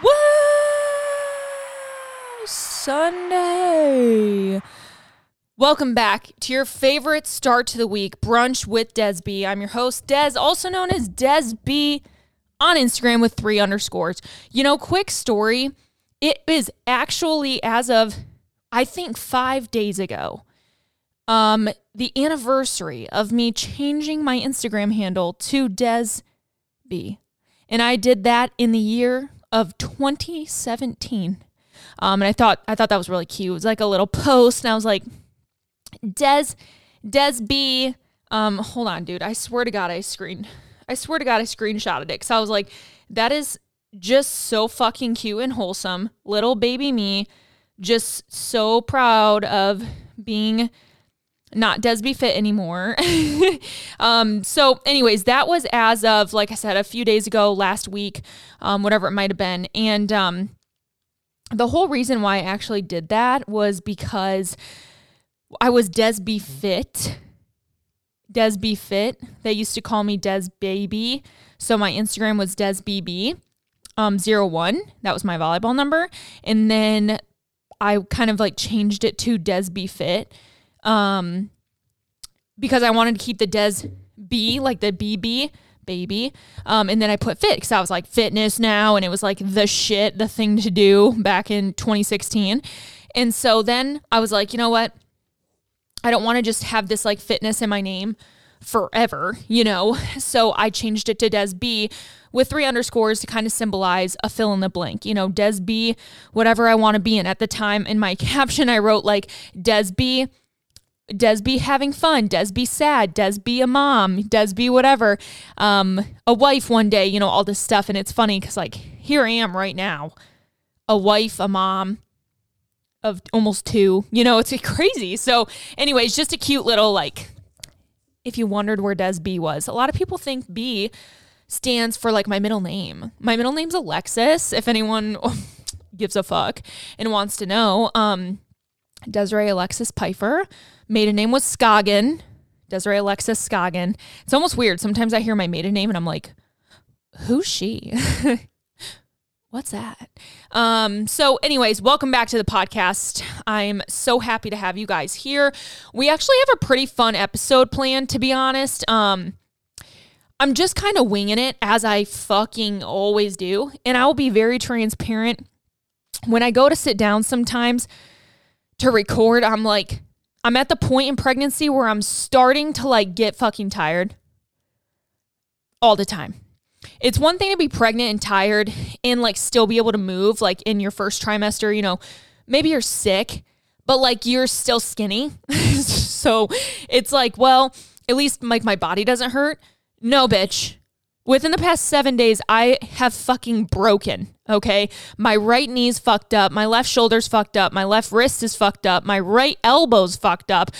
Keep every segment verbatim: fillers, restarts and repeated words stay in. Woo! Sunday. Welcome back to your favorite start to the week, Brunch with Desbie. I'm your host, Des, also known as Desbie on Instagram with three underscores. You know, quick story. It is actually, as of, I think, five days ago, um, the anniversary of me changing my Instagram handle to Desbie. And I did that in the year of twenty seventeen. Um, and I thought I thought that was really cute. It was like a little post, and I was like, Des, Desbie. Um, hold on, dude. I swear to God, I screen. I swear to God, I screenshotted it because I was like, that is just so fucking cute and wholesome. Little baby me, just so proud of being not Desbie Fit anymore. um, so anyways, that was as of, like I said, a few days ago, last week, um, whatever it might have been. And um, the whole reason why I actually did that was because I was Desbie Fit. Desbie Fit. They used to call me Des Baby. So my Instagram was DesBB. Um, zero one, that was my volleyball number. And then I kind of like changed it to Desbie Fit, um, because I wanted to keep the Des B, like the B B baby. Um, and then I put fit, cause I was like fitness now. And it was like the shit, the thing to do back in twenty sixteen. And so then I was like, you know what? I don't want to just have this like fitness in my name forever, you know? So I changed it to Desbie with three underscores to kind of symbolize a fill in the blank, you know, Desbie, whatever I want to be in. At the time in my caption, I wrote like Desbie, Desbie having fun, Desbie sad, Desbie a mom, Desbie whatever, um, a wife one day, you know, all this stuff. And it's funny because like here I am right now, a wife, a mom of almost two, you know, it's crazy. So anyways, just a cute little like, if you wondered where Desbie was, a lot of people think B stands for like my middle name. My middle name's Alexis, if anyone gives a fuck and wants to know. Um, Desiree Alexis Peiffer. Maiden name was Scoggin. Desiree Alexis Scoggin. It's almost weird. Sometimes I hear my maiden name and I'm like, who's she? What's that? Um, so anyways, welcome back to the podcast. I'm so happy to have you guys here. We actually have a pretty fun episode planned, to be honest. Um, I'm just kind of winging it as I fucking always do. And I will be very transparent. When I go to sit down sometimes to record, I'm like, I'm at the point in pregnancy where I'm starting to like get fucking tired all the time. It's one thing to be pregnant and tired and like still be able to move like in your first trimester, you know, maybe you're sick, but like you're still skinny. So it's like, well, at least like my body doesn't hurt. No, bitch. Within the past seven days, I have fucking broken, okay? My right knee's fucked up. My left shoulder's fucked up. My left wrist is fucked up. My right elbow's fucked up.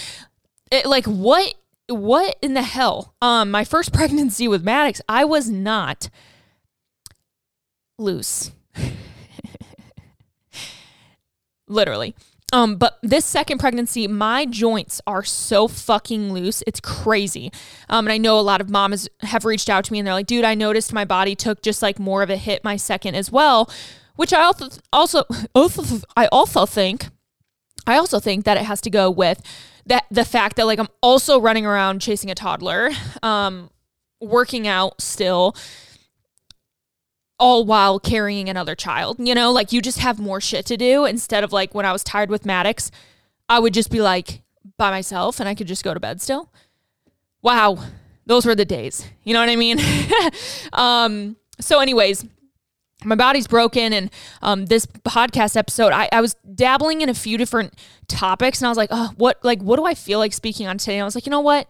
It, like, what what in the hell? Um, my first pregnancy with Maddox, I was not loose. Literally. Um, but this second pregnancy, my joints are so fucking loose. It's crazy. Um, and I know a lot of moms have reached out to me and they're like, dude, I noticed my body took just like more of a hit my second as well, which I also, also, also I also think, I also think that it has to go with that, the fact that like, I'm also running around chasing a toddler, um, working out still, all while carrying another child, you know, like you just have more shit to do instead of like when I was tired with Maddox, I would just be like by myself and I could just go to bed still. Wow. Those were the days. You know what I mean? um, so anyways, my body's broken. And, um, this podcast episode, I, I was dabbling in a few different topics and I was like, oh, what, like, what do I feel like speaking on today? And I was like, you know what?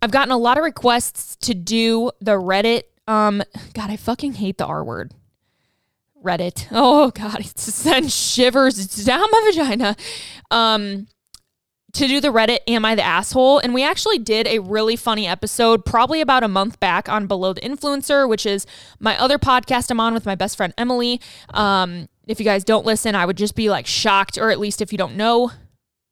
I've gotten a lot of requests to do the Reddit. Um, God, I fucking hate the R word. Reddit. Oh God, it sends shivers down my vagina. Um, to do the Reddit, Am I the Asshole? And we actually did a really funny episode probably about a month back on Below the Influencer, which is my other podcast I'm on with my best friend, Emily. Um, if you guys don't listen, I would just be like shocked, or at least if you don't know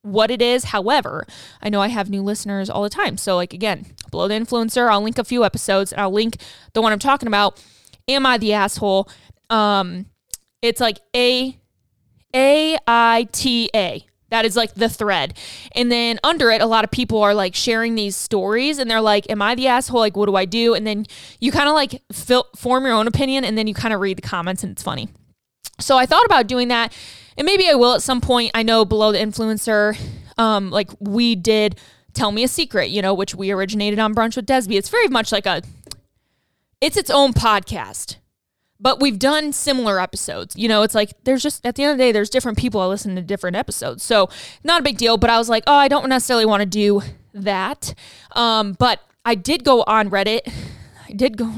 what it is. However, I know I have new listeners all the time. So like, again, Below the Influencer, I'll link a few episodes and I'll link the one I'm talking about. Am I the Asshole? Um, It's like A, A I T A. That is like the thread. And then under it, a lot of people are like sharing these stories and they're like, am I the asshole? Like, what do I do? And then you kind of like fil- form your own opinion and then you kind of read the comments and it's funny. So I thought about doing that and maybe I will at some point. I know Below the Influencer, um, like we did Tell Me a Secret, you know, which we originated on Brunch with Desbie. It's very much like a, it's its own podcast. But we've done similar episodes. You know, it's like there's just, at the end of the day, there's different people that listen to different episodes. So not a big deal, but I was like, oh, I don't necessarily want to do that. Um, but I did go on Reddit. I did go,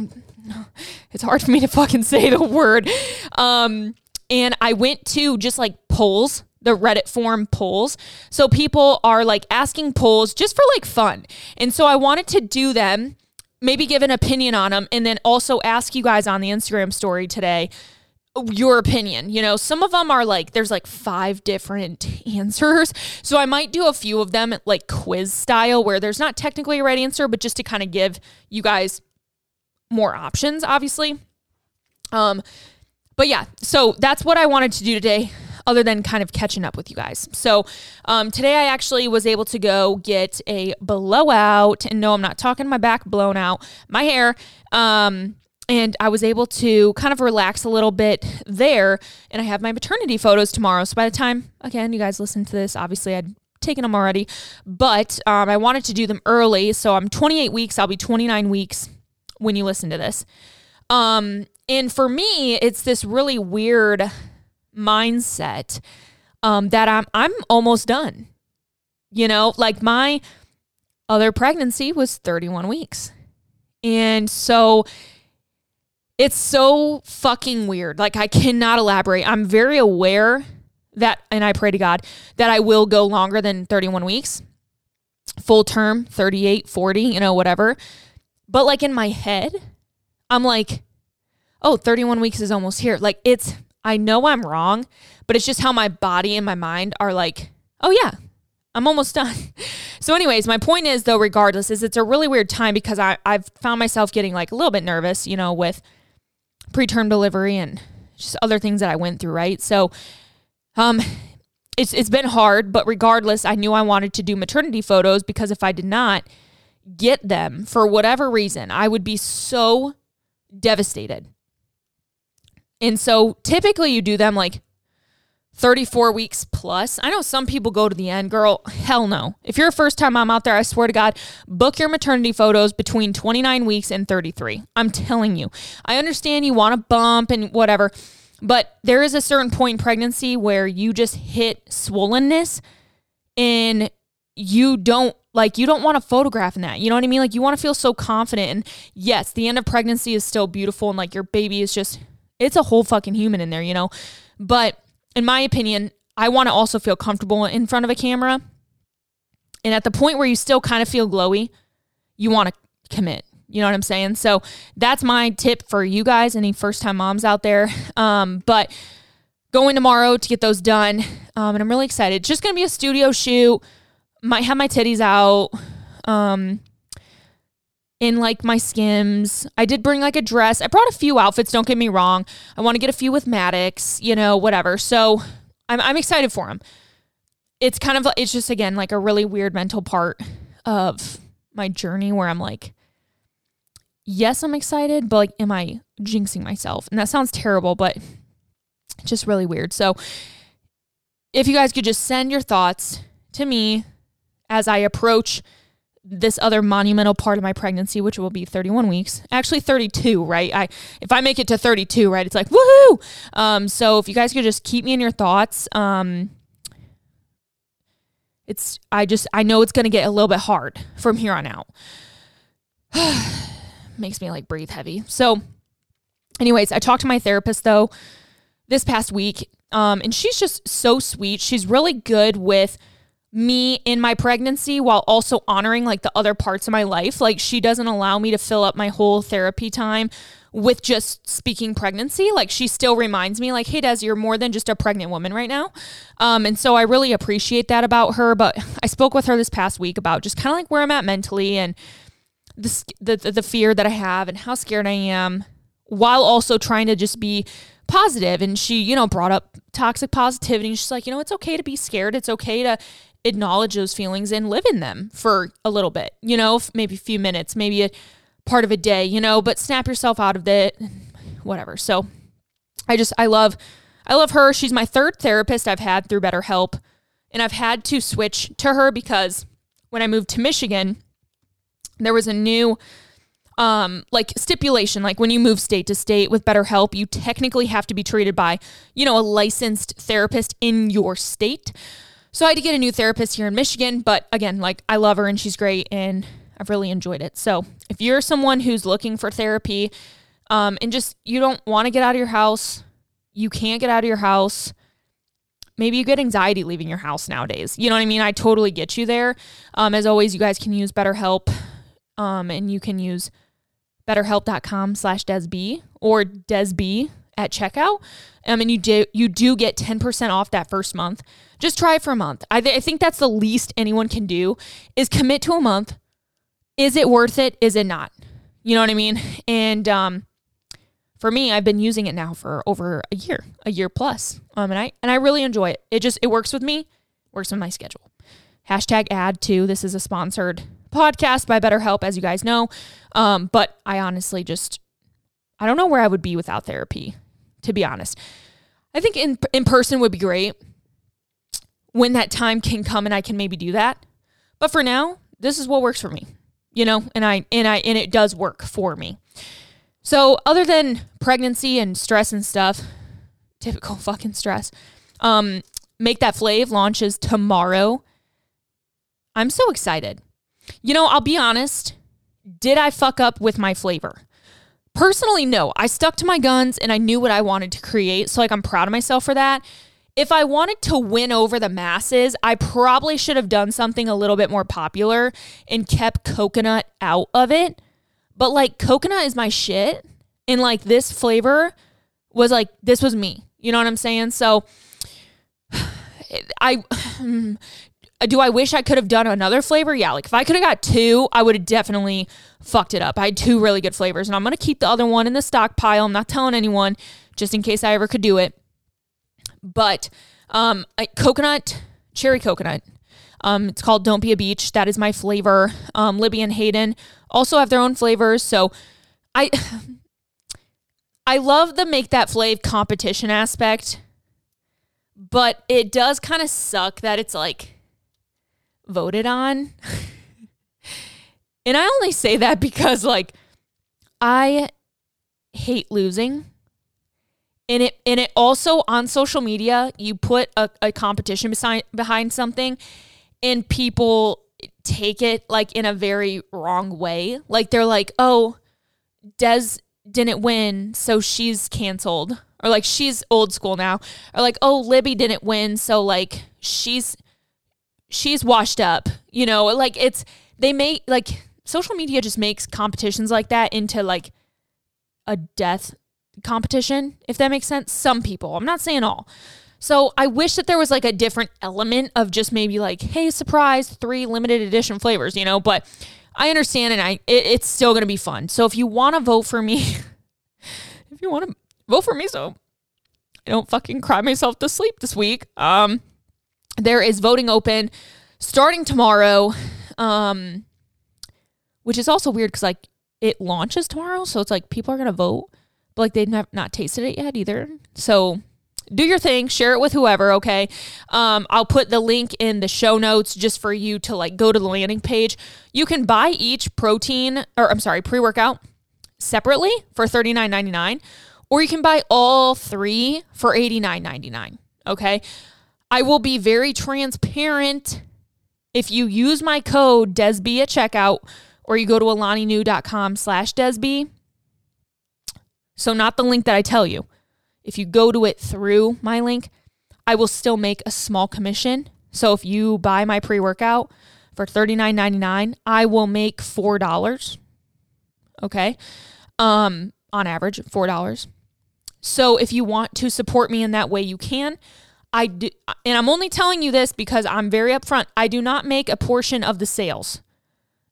it's hard for me to fucking say the word. Um, and I went to just like polls, the Reddit forum polls. So people are like asking polls just for like fun. And so I wanted to do them, maybe give an opinion on them, and then also ask you guys on the Instagram story today your opinion. You know, some of them are like, there's like five different answers. So I might do a few of them like quiz style where there's not technically a right answer, but just to kind of give you guys more options, obviously. Um, but yeah, so that's what I wanted to do today, other than kind of catching up with you guys. So um, today I actually was able to go get a blowout, and no, I'm not talking my back blown out, my hair, um, and I was able to kind of relax a little bit there, and I have my maternity photos tomorrow. So by the time, again, you guys listen to this, obviously I'd taken them already, but um, I wanted to do them early. So I'm twenty-eight weeks, I'll be twenty-nine weeks when you listen to this. Um, and for me, it's this really weird mindset um that I'm I'm almost done. You know, like my other pregnancy was thirty-one weeks. And so it's so fucking weird. Like I cannot elaborate. I'm very aware that, and I pray to God that I will go longer than thirty-one weeks. Full term, thirty-eight, forty, you know, whatever. But like in my head, I'm like, "Oh, thirty-one weeks is almost here." Like it's I know I'm wrong, but it's just how my body and my mind are like, oh yeah, I'm almost done. So anyways, my point is though, regardless, is it's a really weird time because I, I've found myself getting like a little bit nervous, you know, with preterm delivery and just other things that I went through, right? So um, it's it's been hard, but regardless, I knew I wanted to do maternity photos because if I did not get them for whatever reason, I would be so devastated. And so typically you do them like thirty-four weeks plus. I know some people go to the end. Girl, hell no. If you're a first-time mom out there, I swear to God, book your maternity photos between twenty-nine weeks and thirty-three. I'm telling you. I understand you want to bump and whatever, but there is a certain point in pregnancy where you just hit swollenness and you don't, like, you don't want to photograph in that. You know what I mean? Like, you want to feel so confident. And yes, the end of pregnancy is still beautiful and like your baby is just, it's a whole fucking human in there, you know? But in my opinion, I want to also feel comfortable in front of a camera. And at the point where you still kind of feel glowy, you want to commit. You know what I'm saying? So that's my tip for you guys, any first-time moms out there. Um, but going tomorrow to get those done. Um, and I'm really excited. It's just going to be a studio shoot. Might have my titties out. Um... in like my Skims. I did bring like a dress. I brought a few outfits, don't get me wrong. I want to get a few with Maddox, you know, whatever. So I'm I'm excited for him. It's kind of, it's just again, like a really weird mental part of my journey where I'm like, yes, I'm excited, but like, am I jinxing myself? And that sounds terrible, but it's just really weird. So if you guys could just send your thoughts to me as I approach this other monumental part of my pregnancy, which will be thirty-one weeks, actually thirty-two, right? I, if I make it to thirty-two, right, it's like, woohoo. Um, so if you guys could just keep me in your thoughts, um, it's, I just, I know it's going to get a little bit hard from here on out. Makes me like breathe heavy. So anyways, I talked to my therapist though this past week. Um, and she's just so sweet. She's really good with me in my pregnancy while also honoring like the other parts of my life. Like she doesn't allow me to fill up my whole therapy time with just speaking pregnancy. Like she still reminds me like, hey Des, you're more than just a pregnant woman right now. Um, and so I really appreciate that about her. But I spoke with her this past week about just kind of like where I'm at mentally and the, the, the fear that I have and how scared I am while also trying to just be positive. And she, you know, brought up toxic positivity. And she's like, you know, it's okay to be scared. It's okay to acknowledge those feelings and live in them for a little bit, you know, maybe a few minutes, maybe a part of a day, you know, but snap yourself out of it, whatever. So I just, I love, I love her. She's my third therapist I've had through BetterHelp, and I've had to switch to her because when I moved to Michigan, there was a new um, like stipulation, like when you move state to state with BetterHelp, you technically have to be treated by, you know, a licensed therapist in your state. So I had to get a new therapist here in Michigan, but again, like I love her and she's great and I've really enjoyed it. So if you're someone who's looking for therapy um, and just, you don't want to get out of your house, you can't get out of your house, maybe you get anxiety leaving your house nowadays. You know what I mean? I totally get you there. Um, as always, you guys can use BetterHelp um, and you can use betterhelp.com slash Desbie or Desbie at checkout. Um, and you do, you do get ten percent off that first month. Just try it for a month. I, th- I think that's the least anyone can do is commit to a month. Is it worth it? Is it not? You know what I mean? And um, for me, I've been using it now for over a year, a year plus. Um, and I and I really enjoy it. It just, it works with me, works with my schedule. Hashtag ad too. This is a sponsored podcast by BetterHelp, as you guys know. Um, but I honestly just, I don't know where I would be without therapy, to be honest. I think in in person would be great when that time can come and I can maybe do that. But for now, this is what works for me, you know, and I and I and it does work for me. So other than pregnancy and stress and stuff, typical fucking stress, um, Make That Flav launches tomorrow. I'm so excited. You know, I'll be honest. Did I fuck up with my flavor? Personally, no. I stuck to my guns and I knew what I wanted to create. So like, I'm proud of myself for that. If I wanted to win over the masses, I probably should have done something a little bit more popular and kept coconut out of it. But like, coconut is my shit. And like, this flavor was like, this was me. You know what I'm saying? So I, do I wish I could have done another flavor? Yeah. Like if I could have got two, I would have definitely fucked it up. I had two really good flavors and I'm going to keep the other one in the stockpile. I'm not telling anyone just in case I ever could do it. But, um, I, coconut, cherry coconut. Um, it's called Don't Be a Beach. That is my flavor. Um, Libby and Hayden also have their own flavors. So I, I love the Make That Flav competition aspect, but it does kind of suck that it's like voted on. And I only say that because like, I hate losing. And it, and it also on social media, you put a, a competition beside, behind something and people take it like in a very wrong way. Like they're like, oh, Des didn't win, so she's canceled. Or like, she's old school now. Or like, oh, Libby didn't win, so like she's, she's washed up, you know, like it's, they make like social media just makes competitions like that into like a death competition, if that makes sense. Some people, I'm not saying all. So I wish that there was like a different element of just maybe like, hey, surprise, three limited edition flavors, you know, but I understand and I, it, it's still going to be fun. So if you want to vote for me, if you want to vote for me, so I don't fucking cry myself to sleep this week. Um, there is voting open starting tomorrow. Um, which is also weird because like it launches tomorrow. So it's like people are going to vote. But like they've not, not tasted it yet either. So do your thing, share it with whoever, okay? Um, I'll put the link in the show notes just for you to like go to the landing page. You can buy each protein, or I'm sorry, pre-workout separately for thirty-nine ninety-nine, or you can buy all three for eighty-nine ninety-nine, okay? I will be very transparent. If you use my code Desbie at checkout, or you go to alaninew.com slash Desbie, so not the link that I tell you. If you go to it through my link, I will still make a small commission. So if you buy my pre-workout for thirty-nine ninety-nine, I will make four dollars. Okay. Um, on average, four dollars. So if you want to support me in that way, you can. I do, and I'm only telling you this because I'm very upfront. I do not make a portion of the sales.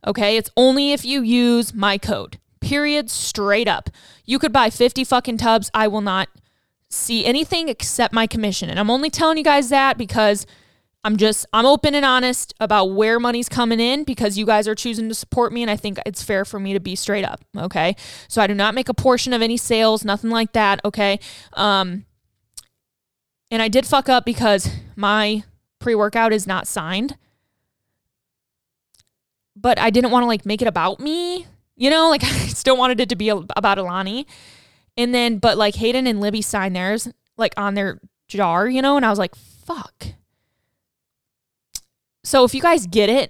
Okay. It's only if you use my code. Period. Straight up. You could buy fifty fucking tubs. I will not see anything except my commission. And I'm only telling you guys that because I'm just, I'm open and honest about where money's coming in because you guys are choosing to support me and I think it's fair for me to be straight up, okay? So I do not make a portion of any sales, nothing like that, okay? Um, and I did fuck up because my pre-workout is not signed. But I didn't want to like make it about me, you know? Like I still wanted it to be about Alani. And then, but like Hayden and Libby signed theirs like on their jar, you know? And I was like, fuck. So if you guys get it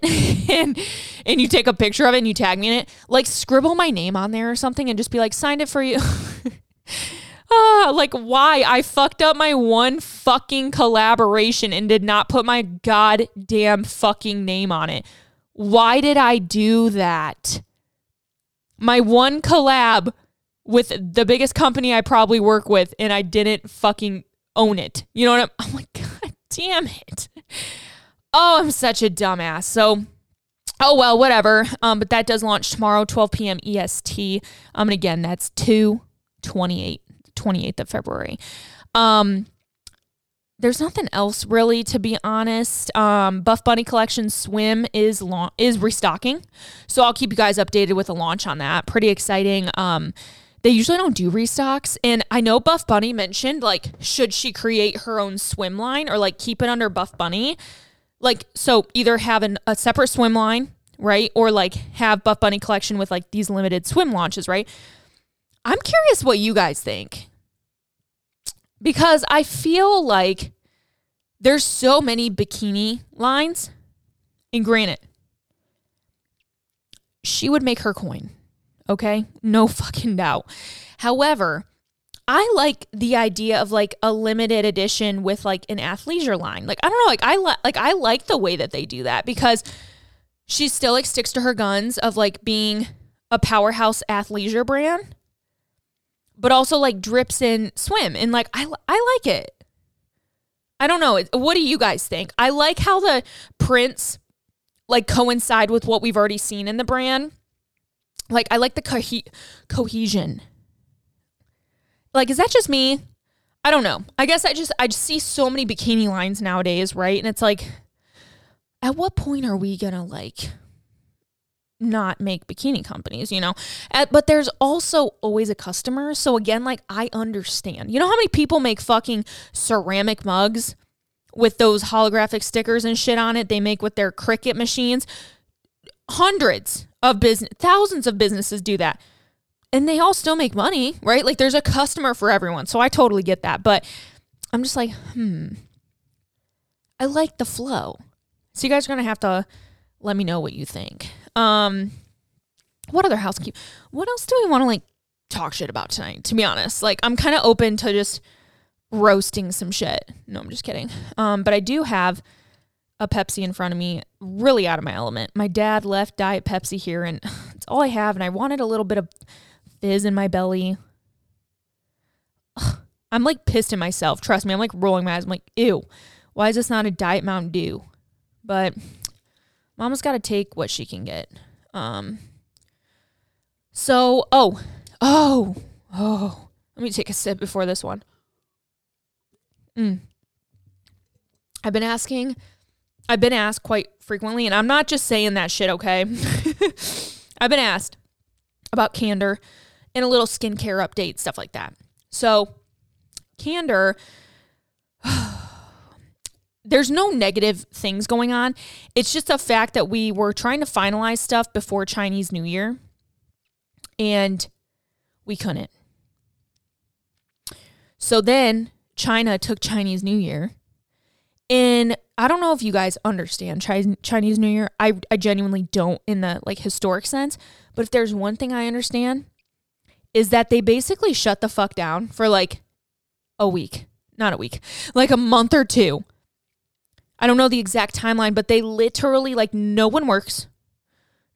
and and you take a picture of it and you tag me in it, like scribble my name on there or something and just be like, signed it for you. ah, like why? I fucked up my one fucking collaboration and did not put my goddamn fucking name on it. Why did I do that? My one collab with the biggest company I probably work with and I didn't fucking own it. You know what I'm, I'm like, God damn it. Oh, I'm such a dumbass. So, oh, well, whatever. Um, but that does launch tomorrow, twelve p.m. E S T. Um, and again, that's two twenty-eight, twenty-eighth of February. Um, there's nothing else really, to be honest. Um, Buff Bunny Collection Swim is la- is restocking. So I'll keep you guys updated with a launch on that. Pretty exciting. Um, they usually don't do restocks. And I know Buff Bunny mentioned, like, should she create her own swim line or, like, keep it under Buff Bunny? Like, so either have an, a separate swim line, right? Or like have Buff Bunny Collection with like these limited swim launches, right? I'm curious what you guys think. Because I feel like there's so many bikini lines. And granted, she would make her coin, okay? No fucking doubt. However, I like the idea of like a limited edition with like an athleisure line. Like, I don't know, like I li- like I like the way that they do that because she still like sticks to her guns of like being a powerhouse athleisure brand, but also like drips in swim. And like, I, I like it. I don't know. What do you guys think? I like how the prints like coincide with what we've already seen in the brand. Like I like the co- cohesion. Like, is that just me? I don't know. I guess I just, I just see so many bikini lines nowadays, right? And it's like, at what point are we going to like not make bikini companies, you know? At, but there's also always a customer. So again, like I understand, you know how many people make fucking ceramic mugs with those holographic stickers and shit on it they make with their Cricut machines? Hundreds of business, thousands of businesses do that. And they all still make money, right? Like there's a customer for everyone. So I totally get that. But I'm just like, hmm, I like the flow. So you guys are going to have to let me know what you think. Um, what other housekeeping? What else do we want to like talk shit about tonight? To be honest, like I'm kind of open to just roasting some shit. No, I'm just kidding. Um, but I do have a Pepsi in front of me, really out of my element. My dad left Diet Pepsi here and it's all I have. And I wanted a little bit of fizz in my belly. Ugh, I'm like pissed at myself. Trust me. I'm like rolling my eyes. I'm like, ew, why is this not a Diet Mountain Dew? But mama's got to take what she can get. Um, so, oh, oh, oh, let me take a sip before this one. Mm. I've been asking, I've been asked quite frequently, and I'm not just saying that shit, okay? I've been asked about Kandor and a little skincare update, stuff like that. So Kandor, there's no negative things going on. It's just a fact that we were trying to finalize stuff before Chinese New Year and we couldn't. So then China took Chinese New Year. And I don't know if you guys understand Chinese New Year. I, I genuinely don't in the like historic sense. But if there's one thing I understand is that they basically shut the fuck down for like a week, not a week, like a month or two. I don't know the exact timeline, but they literally like no one works.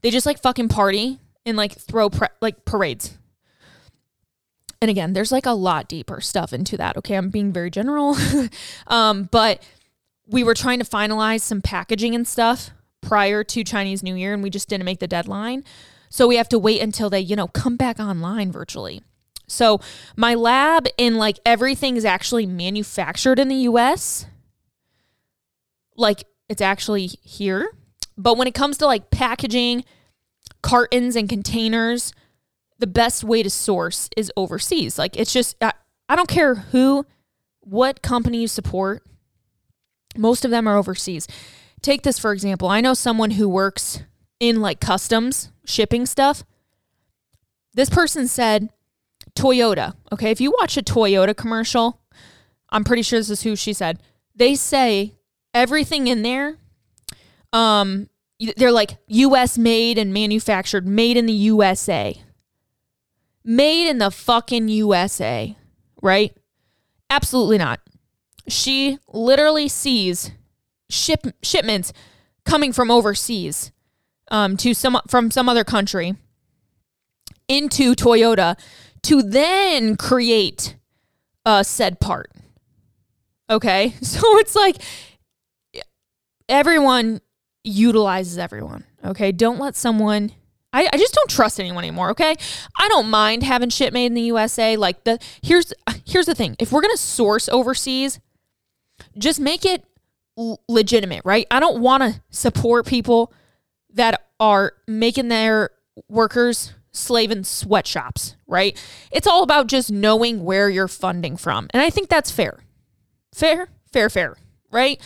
They just like fucking party and like throw pre- like parades. And again, there's like a lot deeper stuff into that. Okay. I'm being very general. um, but we were trying to finalize some packaging and stuff prior to Chinese New Year and we just didn't make the deadline. So we have to wait until they, you know, come back online virtually. So my lab and like everything is actually manufactured in the U S. Like it's actually here. But when it comes to like packaging, cartons and containers, the best way to source is overseas. Like it's just, I, I don't care who, what company you support. Most of them are overseas. Take this, for example. I know someone who works in like customs, shipping stuff. This person said Toyota. Okay, if you watch a Toyota commercial, I'm pretty sure this is who she said. They say everything in there, um, they're like U S made and manufactured, made in the U S A. Made in the fucking U S A, right? Absolutely not. She literally sees ship shipments coming from overseas um, to some from some other country into Toyota to then create a said part. Okay, so it's like everyone utilizes everyone. Okay, don't let someone. I, I just don't trust anyone anymore. Okay, I don't mind having shit made in the U S A. Like the here's here's the thing: if we're gonna source overseas, just make it l- legitimate, right? I don't want to support people that are making their workers slave in sweatshops, right? It's all about just knowing where you're funding from, and I think that's fair, fair, fair, fair, right?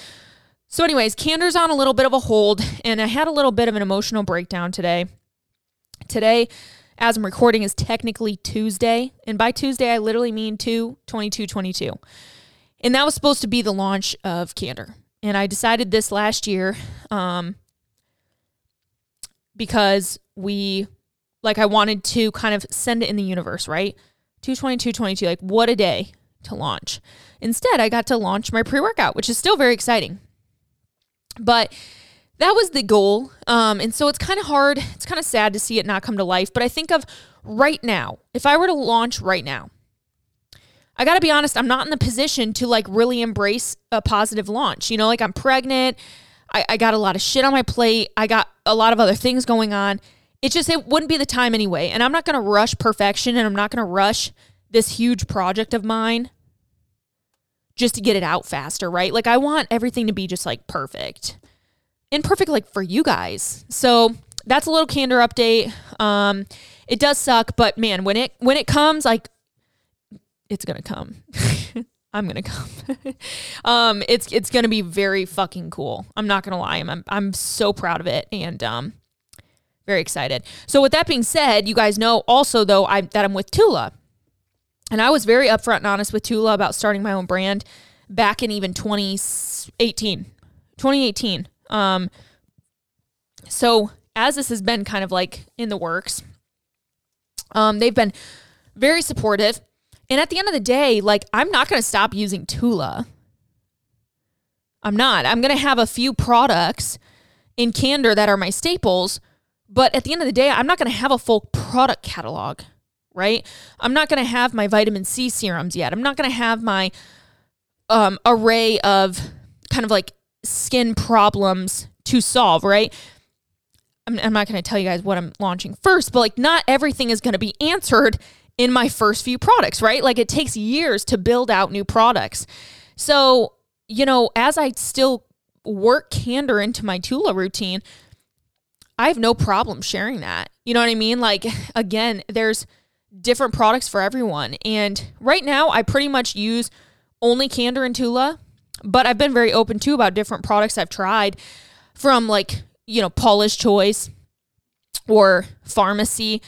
So, anyways, Kandor's on a little bit of a hold, and I had a little bit of an emotional breakdown today. Today, as I'm recording, is technically Tuesday. And by Tuesday, I literally mean two twenty-two twenty-two. And that was supposed to be the launch of Kandor. And I decided this last year um, because we, like I wanted to kind of send it in the universe, right? two twenty-two twenty-two, like what a day to launch. Instead, I got to launch my pre-workout, which is still very exciting. But that was the goal. Um, and so it's kind of hard. It's kind of sad to see it not come to life. But I think of right now, if I were to launch right now, I got to be honest, I'm not in the position to like really embrace a positive launch. You know, like I'm pregnant. I, I got a lot of shit on my plate. I got a lot of other things going on. It's just, it wouldn't be the time anyway. And I'm not going to rush perfection, and I'm not going to rush this huge project of mine just to get it out faster, right? Like I want everything to be just like perfect. And perfect like for you guys. So that's a little Kandor update. Um, it does suck, but man, when it when it comes, like it's gonna come. I'm gonna come. um, it's it's gonna be very fucking cool. I'm not gonna lie. I'm I'm, I'm so proud of it, and um, very excited. So with that being said, you guys know also though I that I'm with Tula, and I was very upfront and honest with Tula about starting my own brand back in even twenty eighteen. Um, so as this has been kind of like in the works, um, they've been very supportive. And at the end of the day, like, I'm not going to stop using Tula. I'm not, I'm going to have a few products in Kandor that are my staples, but at the end of the day, I'm not going to have a full product catalog, right? I'm not going to have my vitamin C serums yet. I'm not going to have my, um, array of kind of like skin problems to solve, right? I'm, I'm not going to tell you guys what I'm launching first, but like not everything is going to be answered in my first few products, right? Like it takes years to build out new products. So, you know, as I still work Kandor into my Tula routine, I have no problem sharing that. You know what I mean? Like, again, there's different products for everyone. And right now I pretty much use only Kandor and Tula. But I've been very open too about different products I've tried from like, you know, Polish Choice or pharmacy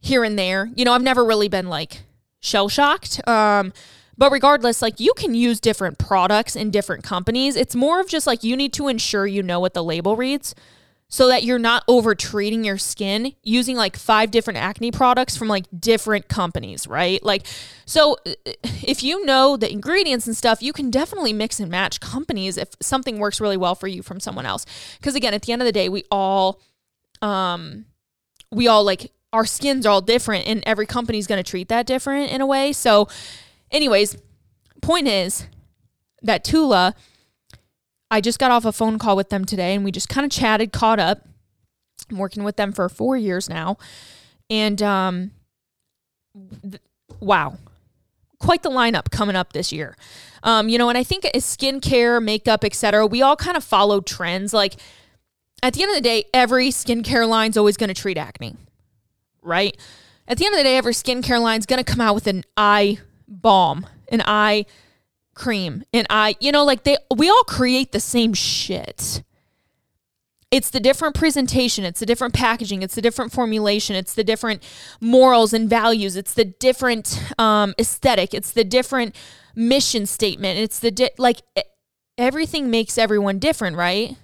here and there. You know, I've never really been like shell shocked. Um, but regardless, like you can use different products in different companies. It's more of just like you need to ensure you know what the label reads so that you're not over treating your skin using like five different acne products from like different companies, right? Like, so if you know the ingredients and stuff, you can definitely mix and match companies if something works really well for you from someone else. Because again, at the end of the day, we all, um, we all like, our skins are all different and every company's gonna treat that different in a way. So anyways, point is that Tula, I just got off a phone call with them today and we just kind of chatted, caught up. I'm working with them for four years now. And um, th- wow, quite the lineup coming up this year. Um, you know, and I think it's skincare, makeup, et cetera. We all kind of follow trends. Like at the end of the day, every skincare line's always going to treat acne, right? At the end of the day, every skincare line's going to come out with an eye balm, an eye cream, an eye, you know, like they, we all create the same shit. It's the different presentation. It's the different packaging. It's the different formulation. It's the different morals and values. It's the different um, aesthetic. It's the different mission statement. It's the, di- like, everything makes everyone different, right?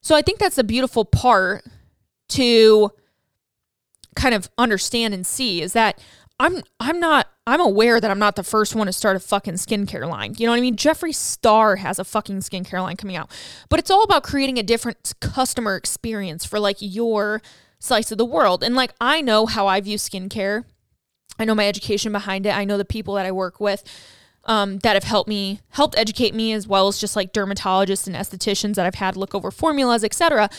So I think that's the beautiful part to kind of understand and see is that I'm I'm not, I'm aware that I'm not the first one to start a fucking skincare line. You know what I mean? Jeffree Star has a fucking skincare line coming out. But it's all about creating a different customer experience for like your slice of the world. And like, I know how I view skincare. I know my education behind it. I know the people that I work with um, that have helped me, helped educate me, as well as just like dermatologists and estheticians that I've had look over formulas, et cetera.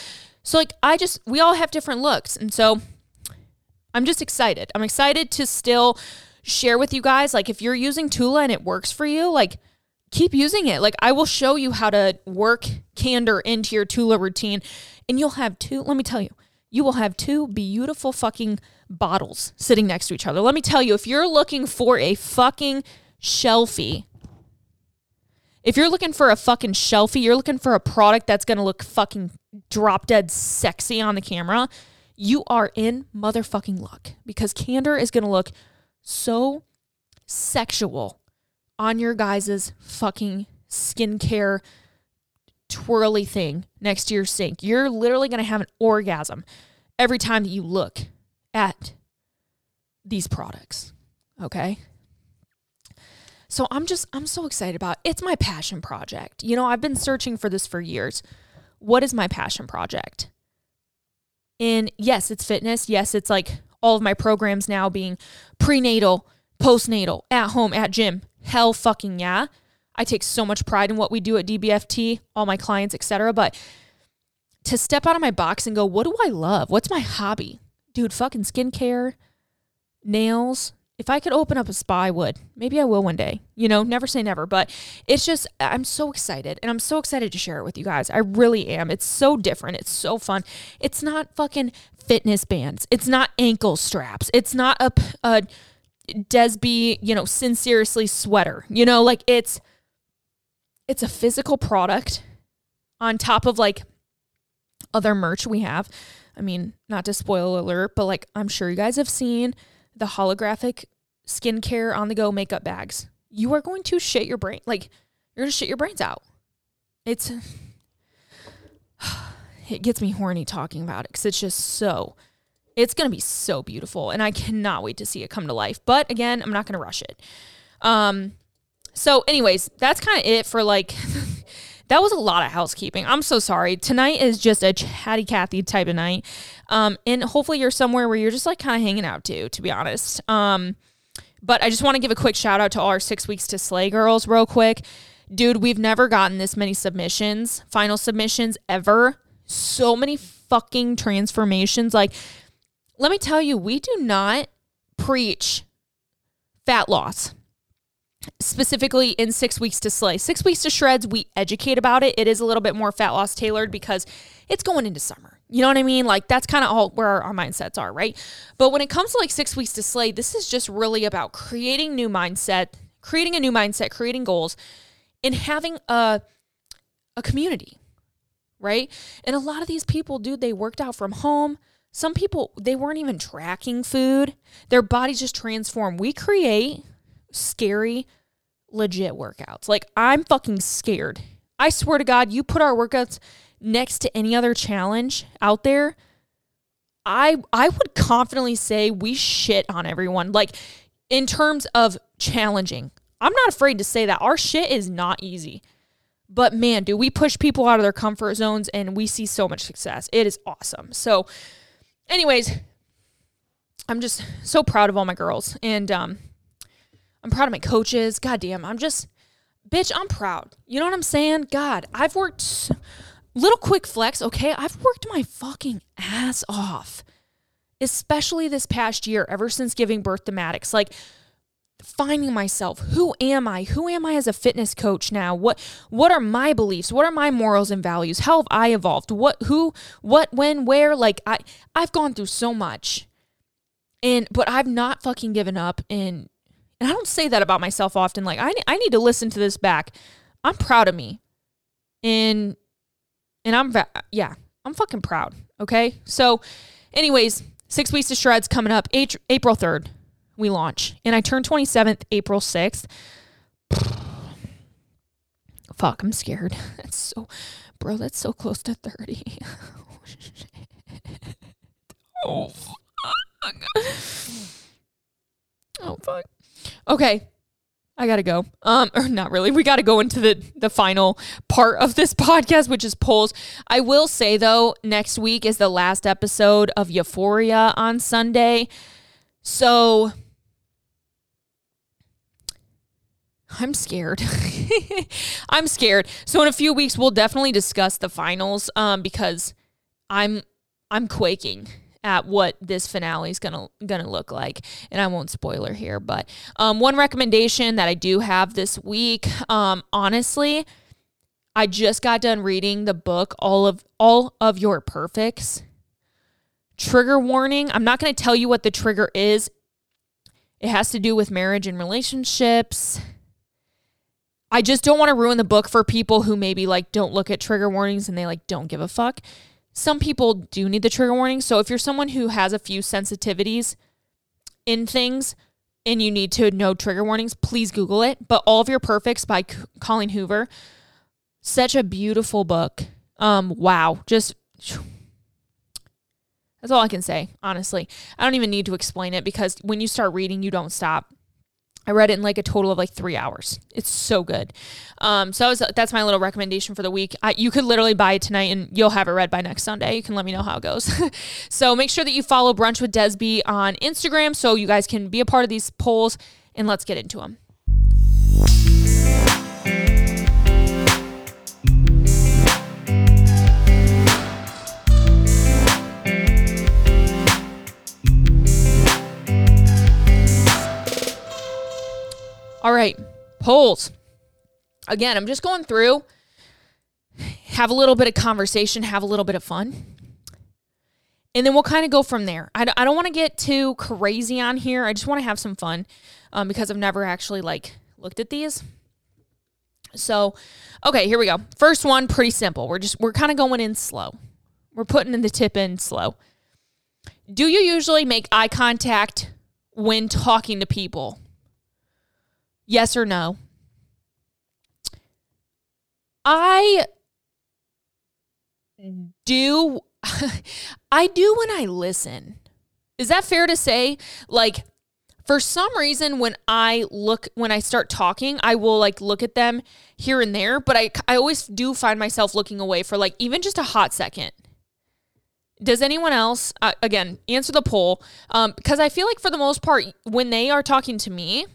So like, I just, we all have different looks. And so I'm just excited. I'm excited to still share with you guys. Like, if you're using Tula and it works for you, like, keep using it. Like, I will show you how to work Kandor into your Tula routine, and you'll have two, let me tell you, you will have two beautiful fucking bottles sitting next to each other. Let me tell you, if you're looking for a fucking shelfie, if you're looking for a fucking shelfie, you're looking for a product that's going to look fucking drop dead sexy on the camera, you are in motherfucking luck, because Kandor is going to look so sexual on your guys' fucking skincare twirly thing next to your sink. You're literally going to have an orgasm every time that you look at these products, okay? So I'm just, I'm so excited about it. It's my passion project. You know, I've been searching for this for years. What is my passion project? And yes, it's fitness. Yes, it's like all of my programs now being prenatal, postnatal, at home, at gym. Hell fucking yeah. I take so much pride in what we do at D B F T, all my clients, et cetera. But to step out of my box and go, what do I love? What's my hobby? Dude, fucking skincare, nails. If I could open up a spa, I would. Maybe I will one day. You know, never say never. But it's just, I'm so excited. And I'm so excited to share it with you guys. I really am. It's so different. It's so fun. It's not fucking fitness bands. It's not ankle straps. It's not a, a Desbie, you know, sincerely sweater. You know, like it's, it's a physical product on top of like other merch we have. I mean, not to spoil alert, but like I'm sure you guys have seen the holographic skincare on the go makeup bags. You are going to shit your brain. Like you're going to shit your brains out. It's, it gets me horny talking about it, because it's just so, it's going to be so beautiful, and I cannot wait to see it come to life. But again, I'm not going to rush it. Um, so anyways, that's kind of it for like, that was a lot of housekeeping. I'm so sorry. Tonight is just a chatty Cathy type of night. Um, and hopefully you're somewhere where you're just like kind of hanging out too, to be honest. Um, but I just want to give a quick shout out to all our Six Weeks to Slay girls real quick. Dude, we've never gotten this many submissions, final submissions ever. So many fucking transformations. Like, let me tell you, we do not preach fat loss. Specifically in Six Weeks to Slay. Six Weeks to Shreds, we educate about it. It is a little bit more fat loss tailored because it's going into summer. You know what I mean? Like that's kind of all where our, our mindsets are, right? But when it comes to like Six Weeks to Slay, this is just really about creating new mindset, creating a new mindset, creating goals, and having a a community, right? And a lot of these people, dude, they worked out from home. Some people, they weren't even tracking food. Their bodies just transform. We create scary, legit workouts. Like I'm fucking scared. I swear to God, you put our workouts next to any other challenge out there, I I would confidently say we shit on everyone. Like in terms of challenging, I'm not afraid to say that our shit is not easy. But man, do we push people out of their comfort zones, and we see so much success. It is awesome. So anyways, I'm just so proud of all my girls, and um I'm proud of my coaches. God damn, I'm just, bitch, I'm proud. You know what I'm saying? God, I've worked, Little quick flex, okay? I've worked my fucking ass off, especially this past year, ever since giving birth to Maddox. Like, finding myself. Who am I? Who am I as a fitness coach now? What what are my beliefs? What are my morals and values? How have I evolved? What, who, what, when, where? Like, I, I've gone through so much. And, but I've not fucking given up. And, and I don't say that about myself often. Like, I, I need to listen to this back. I'm proud of me. And, and I'm, va- yeah, I'm fucking proud. Okay. So anyways, Six Weeks to Shreds coming up April third. We launch. And I turn twenty-seventh, April sixth. Fuck, I'm scared. That's so, bro, that's so close to thirty. Oh, shit. Oh, fuck. Oh, fuck. Okay. I gotta go. Um, or not really. We gotta go into the, the final part of this podcast, which is polls. I will say, though, next week is the last episode of Euphoria on Sunday. So... I'm scared. I'm scared. So in a few weeks, we'll definitely discuss the finals um, because I'm I'm quaking at what this finale is gonna gonna look like, and I won't spoiler here. But um, one recommendation that I do have this week, um, honestly, I just got done reading the book All of All of Your Perfects. Trigger warning. I'm not gonna tell you what the trigger is. It has to do with marriage and relationships. I just don't want to ruin the book for people who maybe like don't look at trigger warnings and they like don't give a fuck. Some people do need the trigger warning. So if you're someone who has a few sensitivities in things and you need to know trigger warnings, please Google it. But All of Your Perfects by C- Colleen Hoover. Such a beautiful book. Um, wow. Just, that's all I can say, honestly. I don't even need to explain it because when you start reading, you don't stop. I read it in like a total of like three hours. It's so good. Um, so I was, that's my little recommendation for the week. I, you could literally buy it tonight and you'll have it read by next Sunday. You can let me know how it goes. So make sure that you follow Brunch with Desbie on Instagram so you guys can be a part of these polls, and let's get into them. All right, polls. Again, I'm just going through, have a little bit of conversation, have a little bit of fun, and then we'll kind of go from there. I, d- I don't want to get too crazy on here. I just want to have some fun um, because I've never actually like looked at these. So, okay, here we go. First one, pretty simple. We're just, we're kind of going in slow. We're putting in the tip in slow. Do you usually make eye contact when talking to people? Yes or no? I do. I do when I listen. Is that fair to say? Like, for some reason, when I look, when I start talking, I will like look at them here and there, but I, I always do find myself looking away for like even just a hot second. Does anyone else, uh, again, answer the poll? Um, because I feel like for the most part, when they are talking to me,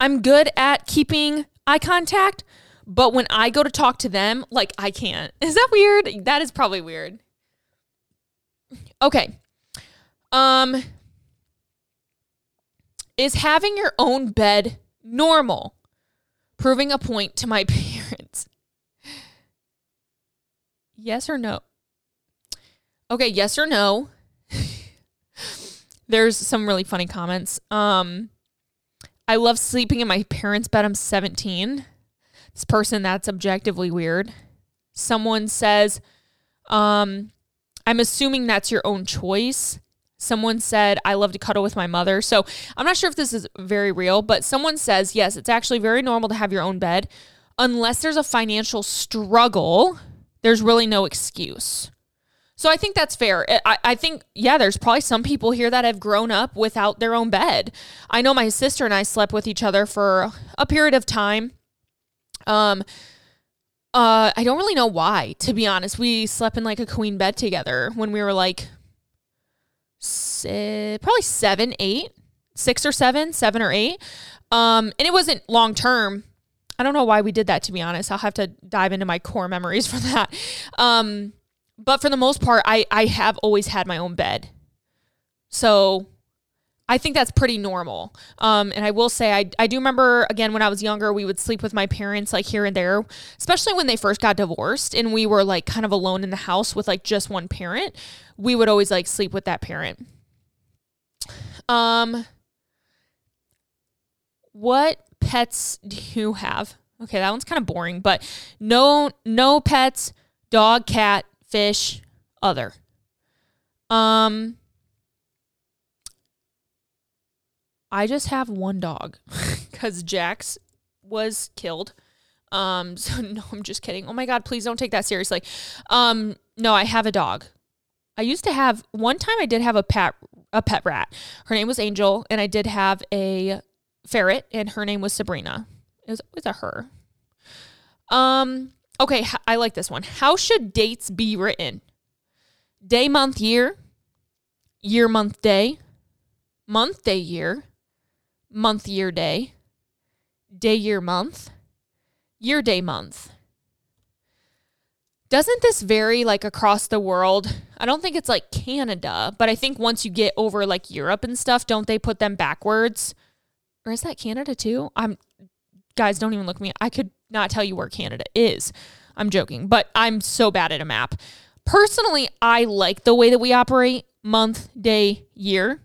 I'm good at keeping eye contact, but when I go to talk to them, like, I can't. Is that weird? That is probably weird. Okay. Um, is having your own bed normal? Proving a point to my parents. Yes or no? Okay, yes or no. There's some really funny comments. Um... I love sleeping in my parents' bed. I'm seventeen. This person, that's objectively weird. Someone says, um, I'm assuming that's your own choice. Someone said, I love to cuddle with my mother. So I'm not sure if this is very real, but someone says, yes, it's actually very normal to have your own bed. Unless there's a financial struggle, there's really no excuse. So I think that's fair. I, I think, yeah, there's probably some people here that have grown up without their own bed. I know my sister and I slept with each other for a period of time. Um, uh, I don't really know why, to be honest. We slept in like a queen bed together when we were like si- probably seven, eight, six or seven, seven or eight. Um, and it wasn't long term. I don't know why we did that, to be honest. I'll have to dive into my core memories for that. Um, but for the most part, I, I have always had my own bed. So I think that's pretty normal. Um, and I will say, I, I do remember, again, when I was younger, we would sleep with my parents, like, here and there, especially when they first got divorced and we were, like, kind of alone in the house with, like, just one parent. We would always, like, sleep with that parent. Um, what pets do you have? Okay, that one's kind of boring, but no, no pets, dog, cat, fish, other. Um, I just have one dog because Jax was killed. Um, so no, I'm just kidding. Oh my God, please don't take that seriously. Um, no, I have a dog. I used to have, one time I did have a pet, a pet rat. Her name was Angel, and I did have a ferret, and her name was Sabrina. It was always a her. Um, okay, I like this one. How should dates be written? Day, month, year. Year, month, day. Month, day, year. Month, year, day. Day, year, month. Year, day, month. Doesn't this vary, like, across the world? I don't think it's, like, Canada, but I think once you get over, like, Europe and stuff, don't they put them backwards? Or is that Canada too? I'm, guys, don't even look at me. I could not tell you where Canada is. I'm joking, but I'm so bad at a map. Personally, I like the way that we operate month, day, year.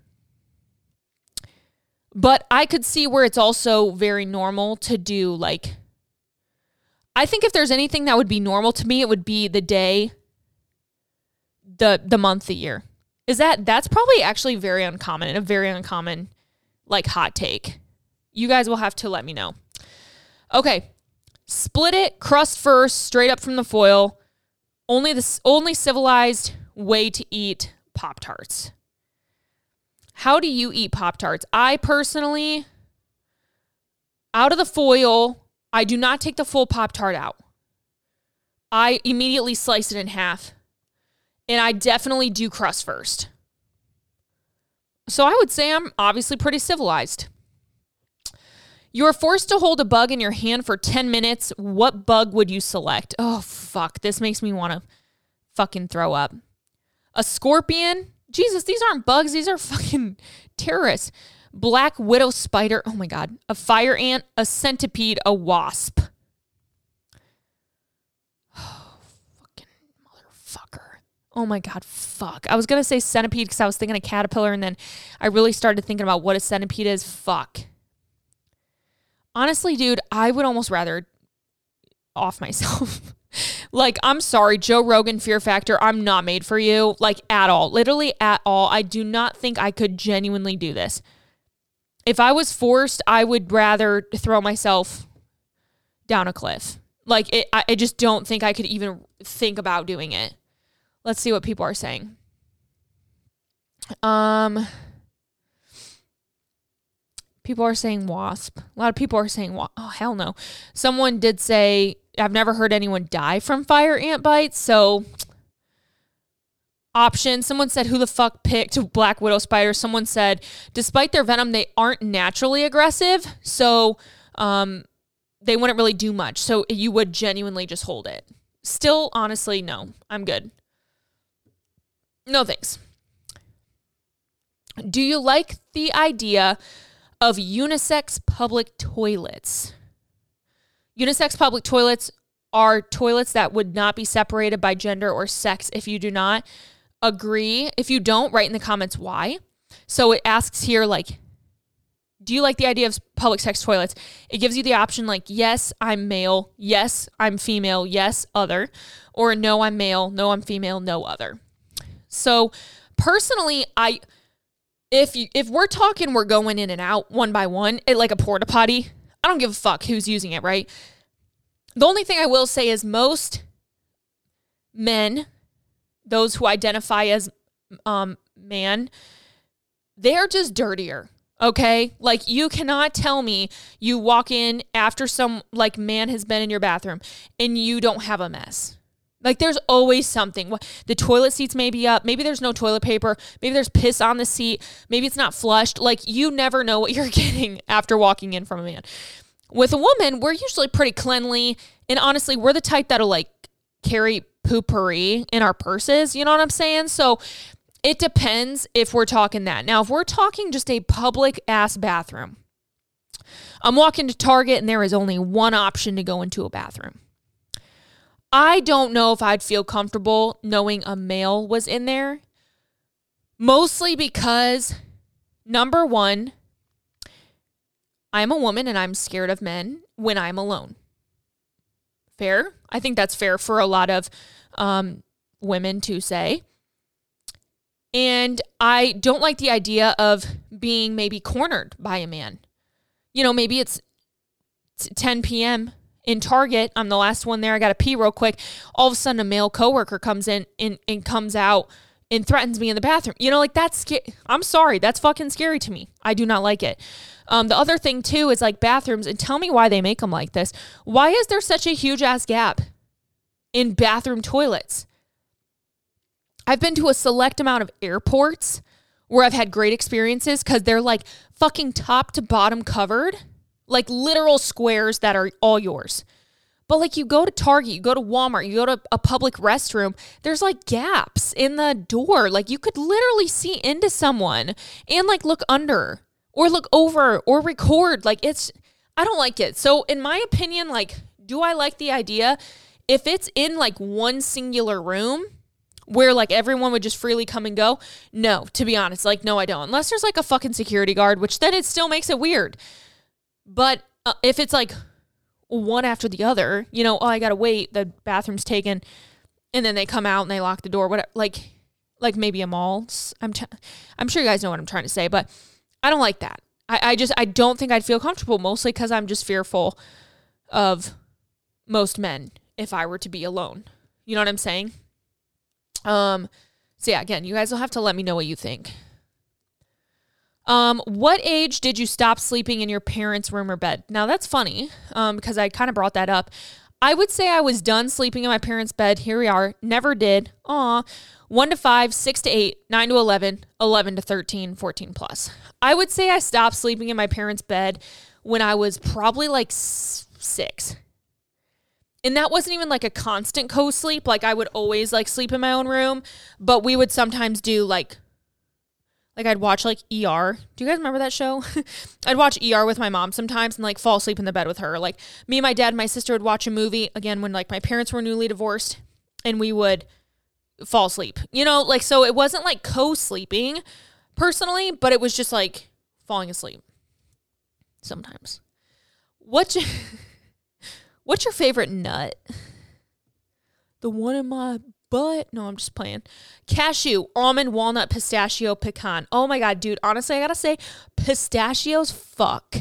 But I could see where it's also very normal to do, like, I think if there's anything that would be normal to me, it would be the day, the the month, the year. Is that, that's probably actually very uncommon, a very uncommon, like, hot take. You guys will have to let me know. Okay. Split it, crust first, straight up from the foil. Only the only civilized way to eat Pop-Tarts. How do you eat Pop-Tarts? I personally, out of the foil, I do not take the full Pop-Tart out. I immediately slice it in half. And I definitely do crust first. So I would say I'm obviously pretty civilized. You're forced to hold a bug in your hand for ten minutes. What bug would you select? Oh, fuck. This makes me want to fucking throw up. A scorpion? Jesus, these aren't bugs. These are fucking terrorists. Black widow spider. Oh, my God. A fire ant, a centipede, a wasp. Oh, fucking motherfucker. Oh my God, fuck. I was going to say centipede because I was thinking a caterpillar, and then I really started thinking about what a centipede is. Fuck. Honestly, dude, I would almost rather off myself. Like, I'm sorry, Joe Rogan, Fear Factor, I'm not made for you. Like, at all. Literally at all. I do not think I could genuinely do this. If I was forced, I would rather throw myself down a cliff. Like, it, I, I just don't think I could even think about doing it. Let's see what people are saying. Um, people are saying wasp. A lot of people are saying, wa- oh, hell no. Someone did say, I've never heard anyone die from fire ant bites. So, option. Someone said, who the fuck picked black widow spider? Someone said, despite their venom, they aren't naturally aggressive. So, um, they wouldn't really do much. So, you would genuinely just hold it. Still, honestly, no. I'm good. No thanks. Do you like the idea of unisex public toilets? Unisex public toilets are toilets that would not be separated by gender or sex. If you do not agree, if you don't, write in the comments why. So it asks here, like, do you like the idea of public sex toilets? It gives you the option, like, yes, I'm male, yes, I'm female, yes, other, or no, I'm male, no, I'm female, no, other. So personally, I, if you, if we're talking, we're going in and out one by one, it, like a porta potty, I don't give a fuck who's using it, right? The only thing I will say is most men, those who identify as um, man, they're just dirtier, okay? Like, you cannot tell me you walk in after some, like, man has been in your bathroom and you don't have a mess. Like, there's always something. The toilet seats may be up. Maybe there's no toilet paper. Maybe there's piss on the seat. Maybe it's not flushed. Like, you never know what you're getting after walking in from a man. with a woman, we're usually pretty cleanly. And honestly, we're the type that'll like carry poopery in our purses. You know what I'm saying? So it depends if we're talking that. Now, if we're talking just a public ass bathroom, I'm walking to Target and there is only one option to go into a bathroom. I don't know if I'd feel comfortable knowing a male was in there, mostly because, number one, I'm a woman and I'm scared of men when I'm alone. Fair? I think that's fair for a lot of um, women to say. And I don't like the idea of being maybe cornered by a man. You know, maybe it's ten p.m. in Target. I'm the last one there. I got to pee real quick. All of a sudden, a male coworker comes in and, and comes out and threatens me in the bathroom. You know, like that's scary. I'm sorry. That's fucking scary to me. I do not like it. Um, the other thing, too, is like bathrooms. And tell me why they make them like this. Why is there such a huge ass gap in bathroom toilets? I've been to a select amount of airports where I've had great experiences because they're like fucking top to bottom covered, like literal squares that are all yours. But like you go to Target, you go to Walmart, you go to a public restroom, there's like gaps in the door. Like you could literally see into someone and like look under or look over or record. Like it's, I don't like it. So in my opinion, like, do I like the idea? If it's in like one singular room, where like everyone would just freely come and go. No, to be honest, like, no, I don't. Unless there's like a fucking security guard, which then it still makes it weird. But uh, if it's like one after the other, you know, oh, I got to wait. The bathroom's taken. And then they come out and they lock the door. Whatever, like, like maybe a mall. I'm, t- I'm sure you guys know what I'm trying to say, but I don't like that. I, I just, I don't think I'd feel comfortable, mostly because I'm just fearful of most men if I were to be alone. You know what I'm saying? Um, so yeah, again, you guys will have to let me know what you think. Um, what age did you stop sleeping in your parents' room or bed? Now that's funny, um, because I kind of brought that up. I would say I was done sleeping in my parents' bed. Here we are. Never did. Aw. One to five, six to eight, nine to eleven, eleven to thirteen, fourteen plus. I would say I stopped sleeping in my parents' bed when I was probably like six. And that wasn't even like a constant co-sleep. Like I would always like sleep in my own room, but we would sometimes do like, like I'd watch like E R. Do you guys remember that show? I'd watch E R with my mom sometimes and like fall asleep in the bed with her. Like me and my dad and my sister would watch a movie again when like my parents were newly divorced and we would fall asleep, you know, like, so it wasn't like co-sleeping personally, but it was just like falling asleep sometimes. What you... What's your favorite nut? The one in my butt? No, I'm just playing. Cashew, almond, walnut, pistachio, pecan. Oh my God, dude. Honestly, I gotta say, pistachios, fuck.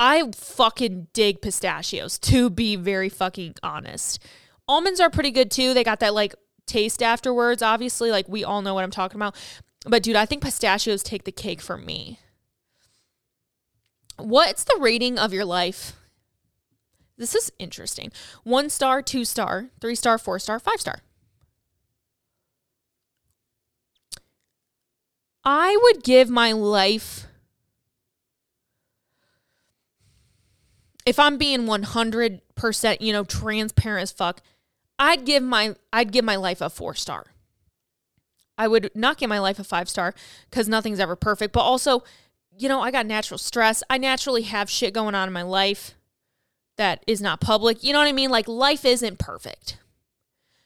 I fucking dig pistachios, to be very fucking honest. Almonds are pretty good too. They got that like taste afterwards, obviously. Like we all know what I'm talking about. But dude, I think pistachios take the cake for me. What's the rating of your life? This is interesting. One star, two star, three star, four star, five star. I would give my life, if I'm being one hundred percent, you know, transparent as fuck, I'd give my, I'd give my life a four star. I would not give my life a five star because nothing's ever perfect. But also, you know, I got natural stress. I naturally have shit going on in my life that is not public. You know what I mean? Like life isn't perfect.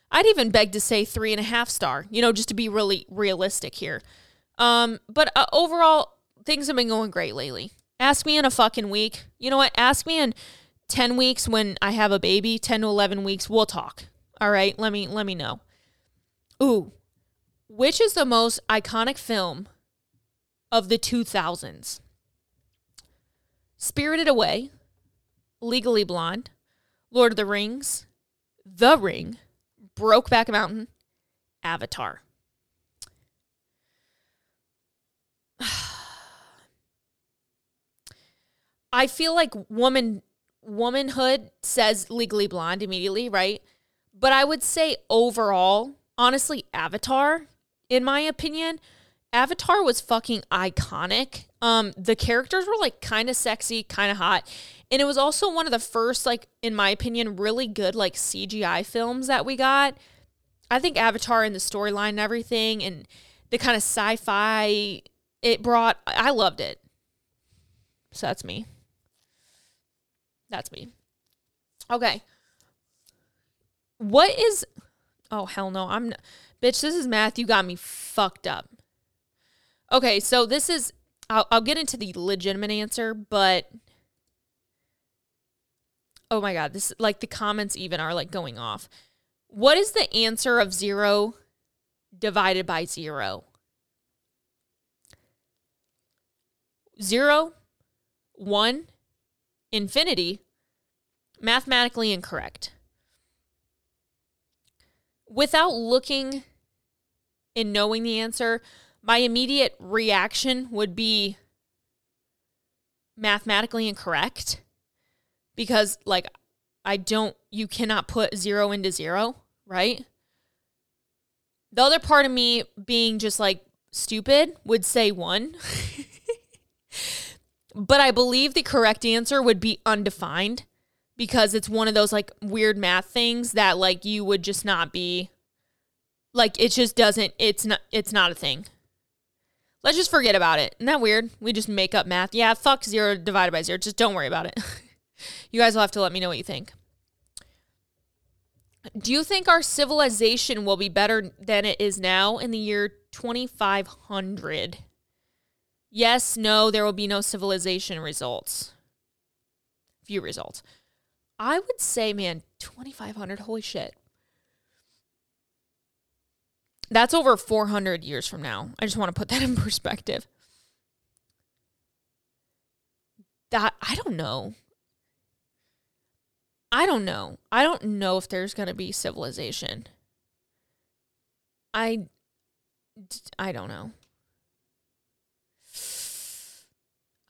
I'd even beg to say three and a half star, you know, just to be really realistic here. Um, but uh, overall, things have been going great lately. Ask me in a fucking week. You know what? Ask me in ten weeks when I have a baby, ten to eleven weeks. We'll talk. All right. Let me, let me know. Ooh, which is the most iconic film of the two thousands? Spirited Away. Legally Blonde, Lord of the Rings, The Ring, Brokeback Mountain, Avatar. I feel like woman womanhood says Legally Blonde immediately, right? But I would say overall, honestly, Avatar, in my opinion, Avatar was fucking iconic. Um, the characters were like kind of sexy, kind of hot. And it was also one of the first, like, in my opinion, really good, like, C G I films that we got. I think Avatar and the storyline and everything and the kind of sci-fi it brought, I loved it. So that's me. That's me. Okay. What is, oh, hell no. I'm, bitch, this is math. You got me fucked up. Okay, so this is, I'll, I'll get into the legitimate answer, but, oh my God, this, like, the comments even are, like, going off. What is the answer of zero divided by zero? Zero, one, infinity, mathematically incorrect. Without looking and knowing the answer, my immediate reaction would be mathematically incorrect because, like, I don't, you cannot put zero into zero, right? The other part of me being just, like, stupid would say one. But I believe the correct answer would be undefined because it's one of those, like, weird math things that, like, you would just not be, like, it just doesn't, it's not, it's not a thing. Let's just forget about it. Isn't that weird? We just make up math. Yeah, fuck zero divided by zero. Just don't worry about it. You guys will have to let me know what you think. Do you think our civilization will be better than it is now in the year twenty-five hundred? Yes, no, there will be no civilization results. Few results. I would say, man, twenty-five hundred, holy shit. That's over four hundred years from now. I just want to put that in perspective. That, I don't know. I don't know. I don't know if there's going to be civilization. I, I don't know.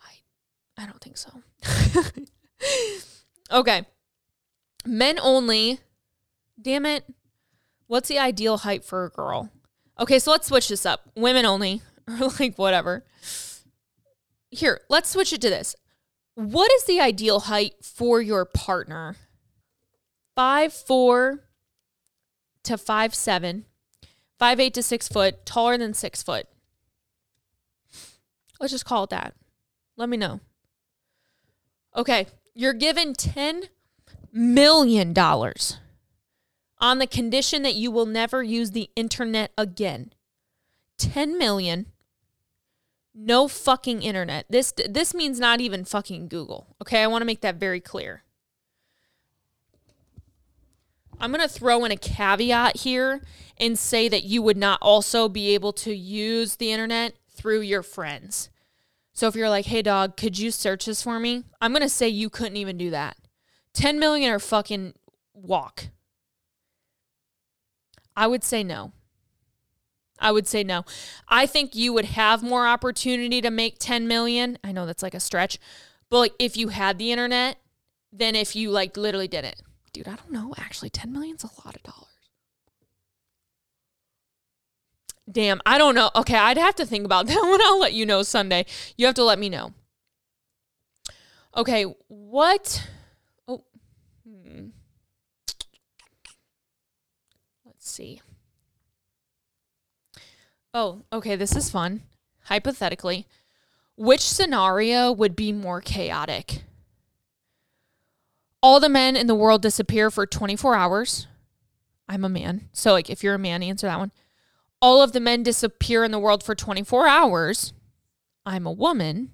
I, I don't think so. Okay. Men only. Damn it. What's the ideal height for a girl? Okay, so let's switch this up. Women only. Or like whatever. Here, let's switch it to this. What is the ideal height for your partner? five four to five seven, five eight to six foot, taller than six foot. Let's just call it that. Let me know. Okay, you're given ten million dollars on the condition that you will never use the internet again. ten million dollars. No fucking internet. This this means not even fucking Google. Okay, I want to make that very clear. I'm going to throw in a caveat here and say that you would not also be able to use the internet through your friends. So if you're like, hey, dog, could you search this for me? I'm going to say you couldn't even do that. ten million or fucking walk. I would say no. I would say no. I think you would have more opportunity to make ten million. I know that's like a stretch, but like if you had the internet, than if you like literally did it. Dude, I don't know. Actually, ten million's a lot of dollars. Damn, I don't know. Okay, I'd have to think about that one. I'll let you know Sunday. You have to let me know. Okay, what? Oh, hmm. Let's see. Oh, okay, this is fun. Hypothetically, which scenario would be more chaotic? All the men in the world disappear for twenty-four hours. I'm a man. So, like, if you're a man, answer that one. All of the men disappear in the world for twenty-four hours. I'm a woman.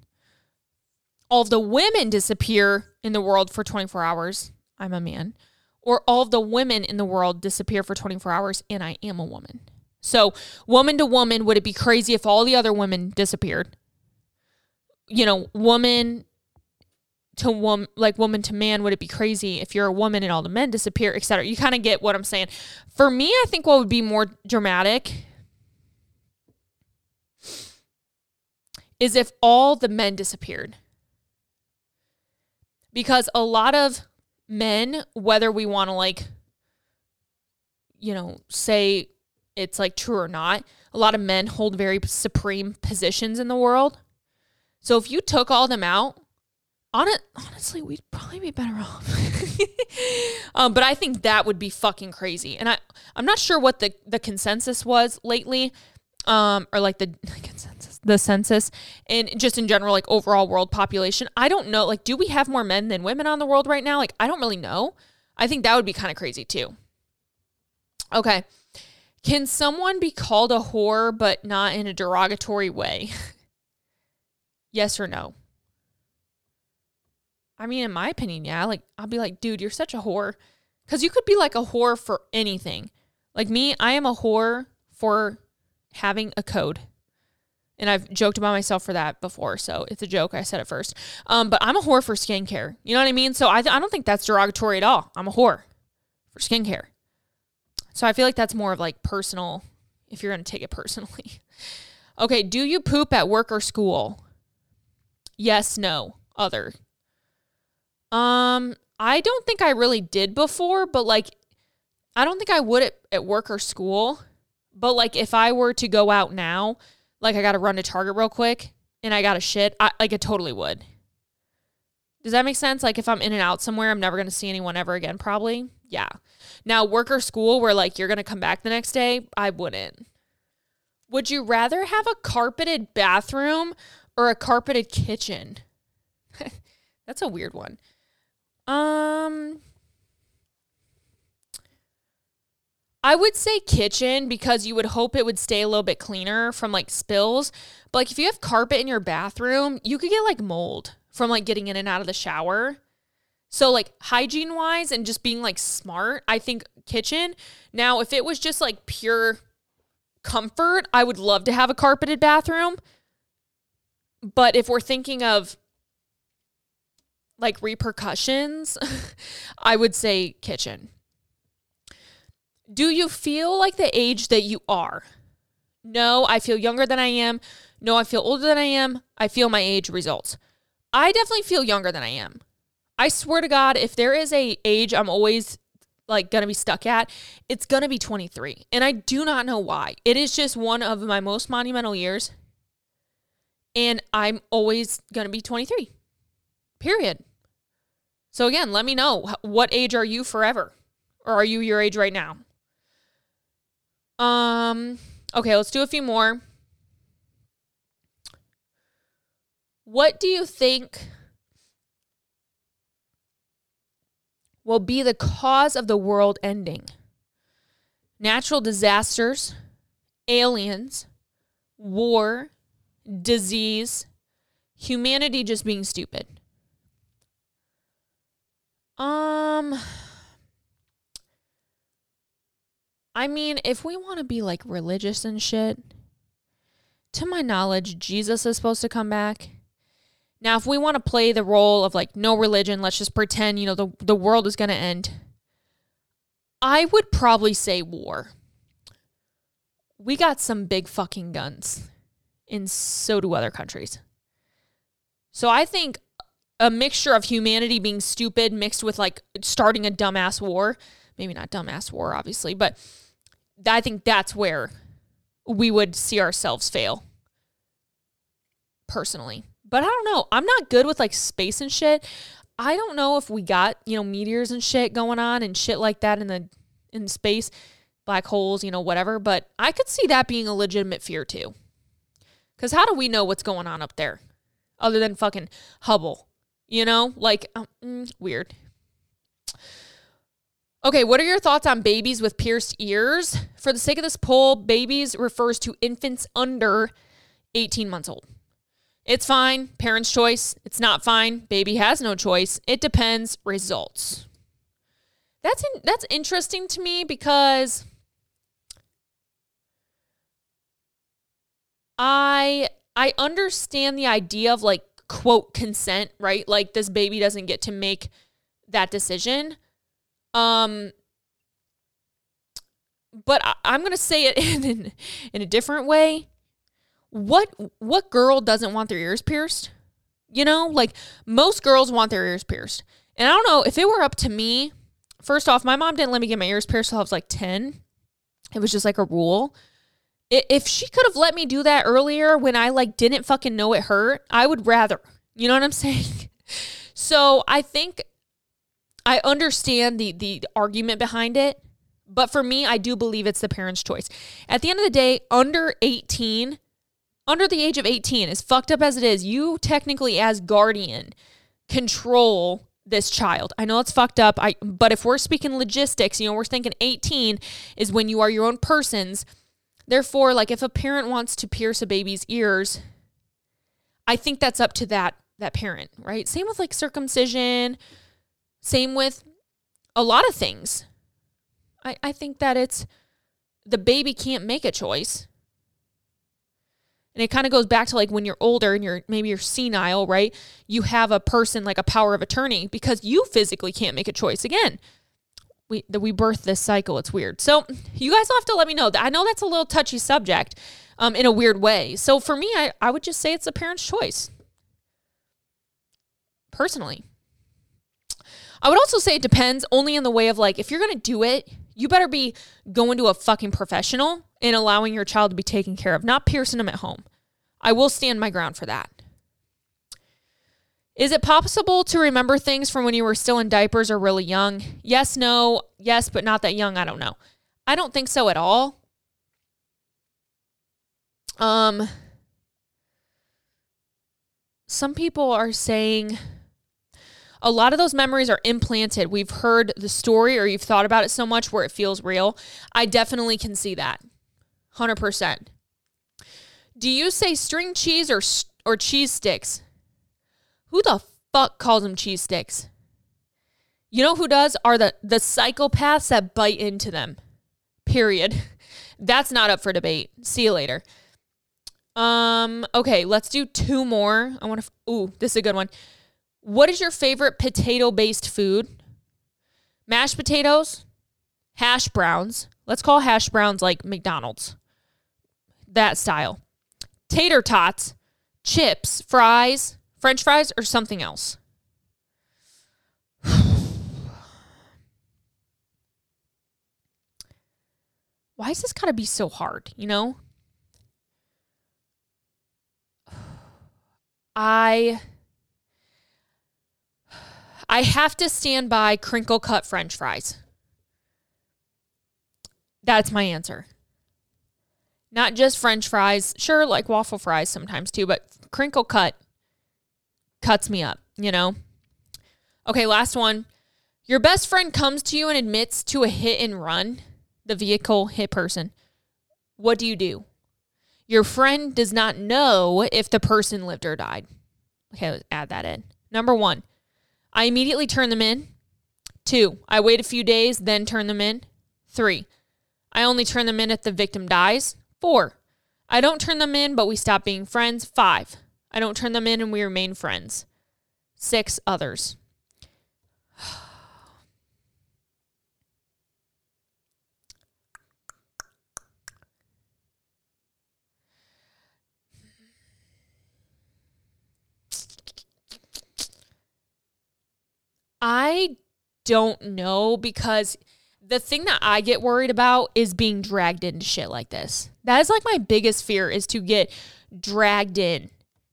All of the women disappear in the world for twenty-four hours. I'm a man. Or all of the women in the world disappear for twenty-four hours, and I am a woman. So woman to woman, would it be crazy if all the other women disappeared? You know, woman to woman, like woman to man, would it be crazy if you're a woman and all the men disappear, et cetera? You kind of get what I'm saying. For me, I think what would be more dramatic is if all the men disappeared. Because a lot of men, whether we want to like, you know, say it's like true or not, a lot of men hold very supreme positions in the world. So if you took all them out, on it, honestly, we'd probably be better off. um, but I think that would be fucking crazy. And I, I'm not sure what the, the consensus was lately, um, or like the consensus, the census, and just in general, like overall world population. I don't know. Like, do we have more men than women on the world right now? Like, I don't really know. I think that would be kind of crazy too. Okay. Can someone be called a whore, but not in a derogatory way? Yes or no? I mean, in my opinion, yeah. Like, I'll be like, dude, you're such a whore. Because you could be like a whore for anything. Like me, I am a whore for having a code. And I've joked about myself for that before. So it's a joke. I said it first. Um, but I'm a whore for skincare. You know what I mean? So I, th- I don't think that's derogatory at all. I'm a whore for skincare. So I feel like that's more of like personal, if you're going to take it personally. Okay. Do you poop at work or school? Yes, no, other. Um, I don't think I really did before, but like, I don't think I would at, at work or school, but like if I were to go out now, like I got to run to Target real quick and I got to shit, I, like I totally would. Does that make sense? Like if I'm in and out somewhere, I'm never going to see anyone ever again, probably. Yeah. Now work or school where like you're going to come back the next day, I wouldn't. Would you rather have a carpeted bathroom or a carpeted kitchen? That's a weird one. Um, I would say kitchen because you would hope it would stay a little bit cleaner from like spills. But like if you have carpet in your bathroom, you could get like mold from like getting in and out of the shower. So like hygiene wise and just being like smart, I think kitchen. Now, if it was just like pure comfort, I would love to have a carpeted bathroom. But if we're thinking of like repercussions, I would say kitchen. Do you feel like the age that you are? No, I feel younger than I am. No, I feel older than I am. I feel my age results. I definitely feel younger than I am. I swear to God, if there is a age I'm always like going to be stuck at, it's going to be twenty-three. And I do not know why. It is just one of my most monumental years. And I'm always going to be twenty-three. Period. So again, let me know, what age are you forever? Or are you your age right now? Um, okay, let's do a few more. What do you think will be the cause of the world ending? Natural disasters, aliens, war, disease, humanity just being stupid. Um, I mean, if we want to be like religious and shit, to my knowledge, Jesus is supposed to come back. Now, if we want to play the role of like no religion, let's just pretend, you know, the, the world is going to end. I would probably say war. We got some big fucking guns, and so do other countries. So I think a mixture of humanity being stupid mixed with like starting a dumbass war. Maybe not dumbass war, obviously, but I think that's where we would see ourselves fail personally. But I don't know. I'm not good with like space and shit. I don't know if we got, you know, meteors and shit going on and shit like that in the in space, black holes, you know, whatever. But I could see that being a legitimate fear too. Because how do we know what's going on up there other than fucking Hubble? You know, like, um, weird. Okay, what are your thoughts on babies with pierced ears? For the sake of this poll, babies refers to infants under eighteen months old. It's fine. Parents' choice. It's not fine. Baby has no choice. It depends. Results. That's in, that's interesting to me because I I understand the idea of like, quote, consent, right? Like this baby doesn't get to make that decision. Um, but I, I'm going to say it in, in, in a different way. What, what girl doesn't want their ears pierced? You know, like most girls want their ears pierced. And I don't know if it were up to me. First off, my mom didn't let me get my ears pierced till I was like ten. It was just like a rule. If she could have let me do that earlier when I like didn't fucking know it hurt, I would rather. You know what I'm saying? So I think I understand the the argument behind it. But for me, I do believe it's the parents' choice. At the end of the day, under eighteen, under the age of eighteen, as fucked up as it is, you technically as guardian control this child. I know it's fucked up, I but if we're speaking logistics, you know, we're thinking eighteen is when you are your own persons. Therefore, like if a parent wants to pierce a baby's ears, I think that's up to that that parent, right? Same with like circumcision, same with a lot of things. I, I think that it's the baby can't make a choice. And it kind of goes back to like when you're older and you're maybe you're senile, right? You have a person like a power of attorney because you physically can't make a choice. Again, we the, we birth this cycle. It's weird. So you guys will have to let me know. I know that's a little touchy subject um, in a weird way. So for me, I, I would just say it's a parent's choice. Personally. I would also say it depends only in the way of like, if you're going to do it, you better be going to a fucking professional and allowing your child to be taken care of, not piercing them at home. I will stand my ground for that. Is it possible to remember things from when you were still in diapers or really young? Yes, no, yes, but not that young. I don't know. I don't think so at all. Um, some people are saying... a lot of those memories are implanted. We've heard the story or you've thought about it so much where it feels real. I definitely can see that. one hundred percent. Do you say string cheese or or cheese sticks? Who the fuck calls them cheese sticks? You know who does? Are the, the psychopaths that bite into them. Period. That's not up for debate. See you later. Um. Okay, let's do two more. I want to... Ooh, this is a good one. What is your favorite potato-based food? Mashed potatoes, hash browns. Let's call hash browns like McDonald's. That style. Tater tots, chips, fries, French fries, or something else. Why has this got to be so hard, you know? I... I have to stand by crinkle cut French fries. That's my answer. Not just French fries. Sure, like waffle fries sometimes too, but crinkle cut cuts me up, you know? Okay, last one. Your best friend comes to you and admits to a hit and run. The vehicle hit person. What do you do? Your friend does not know if the person lived or died. Okay, let's add that in. Number one. I immediately turn them in. Two, I wait a few days, then turn them in. Three, I only turn them in if the victim dies. Four, I don't turn them in, but we stop being friends. Five, I don't turn them in and we remain friends. Six, others. I don't know because the thing that I get worried about is being dragged into shit like this. That is like my biggest fear is to get dragged in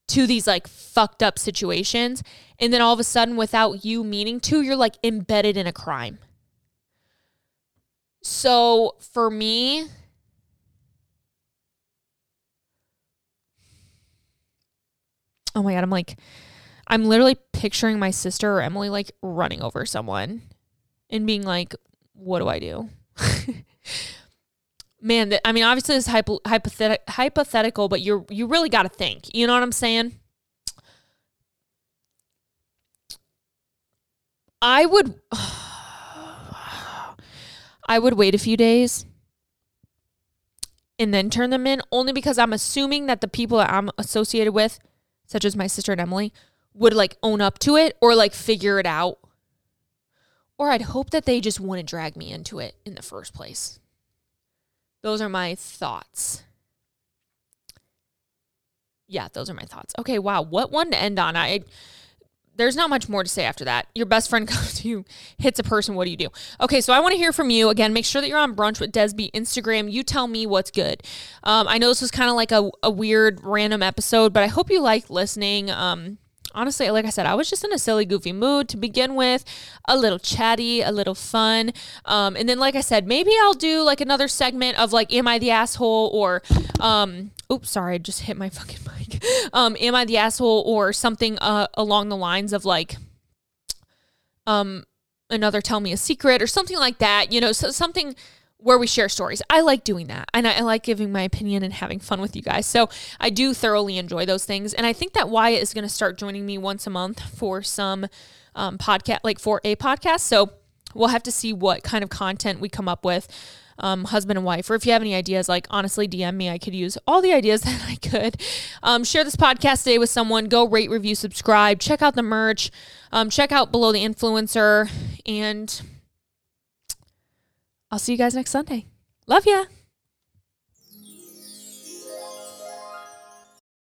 to these like fucked up situations. And then all of a sudden without you meaning to, you're like embedded in a crime. So for me, oh my God, I'm like, I'm literally picturing my sister or Emily like running over someone and being like, what do I do? Man, th- I mean, obviously it's hypo- hypothet- hypothetical, but you're, you really got to think, you know what I'm saying? I would, I would wait a few days and then turn them in only because I'm assuming that the people that I'm associated with, such as my sister and Emily, would like own up to it or like figure it out. Or I'd hope that they just wouldn't drag me into it in the first place. Those are my thoughts. Yeah, those are my thoughts. Okay, wow, what one to end on. I There's not much more to say after that. Your best friend comes to you, hits a person. What do you do? Okay, so I want to hear from you. Again, make sure that you're on Brunch with Desbie Instagram. You tell me what's good. Um, I know this was kind of like a, a weird, random episode, but I hope you liked listening. Um, honestly, like I said, I was just in a silly, goofy mood to begin with. A little chatty, a little fun. Um, and then, like I said, maybe I'll do like another segment of like, am I the asshole? Or... Um, oops, sorry, I just hit my fucking mic. Um, am I the asshole, or something uh, along the lines of like, um, another tell me a secret or something like that, you know, so something where we share stories. I like doing that, and I, I like giving my opinion and having fun with you guys. So I do thoroughly enjoy those things. And I think that Wyatt is going to start joining me once a month for some, um, podcast, like for a podcast. So we'll have to see what kind of content we come up with. Um, husband and wife, or if you have any ideas, like honestly D M me. I could use all the ideas that I could. Um, share this podcast today with someone. Go rate, review, subscribe, check out the merch, um, check out Below the Influencer, and I'll see you guys next Sunday. Love ya.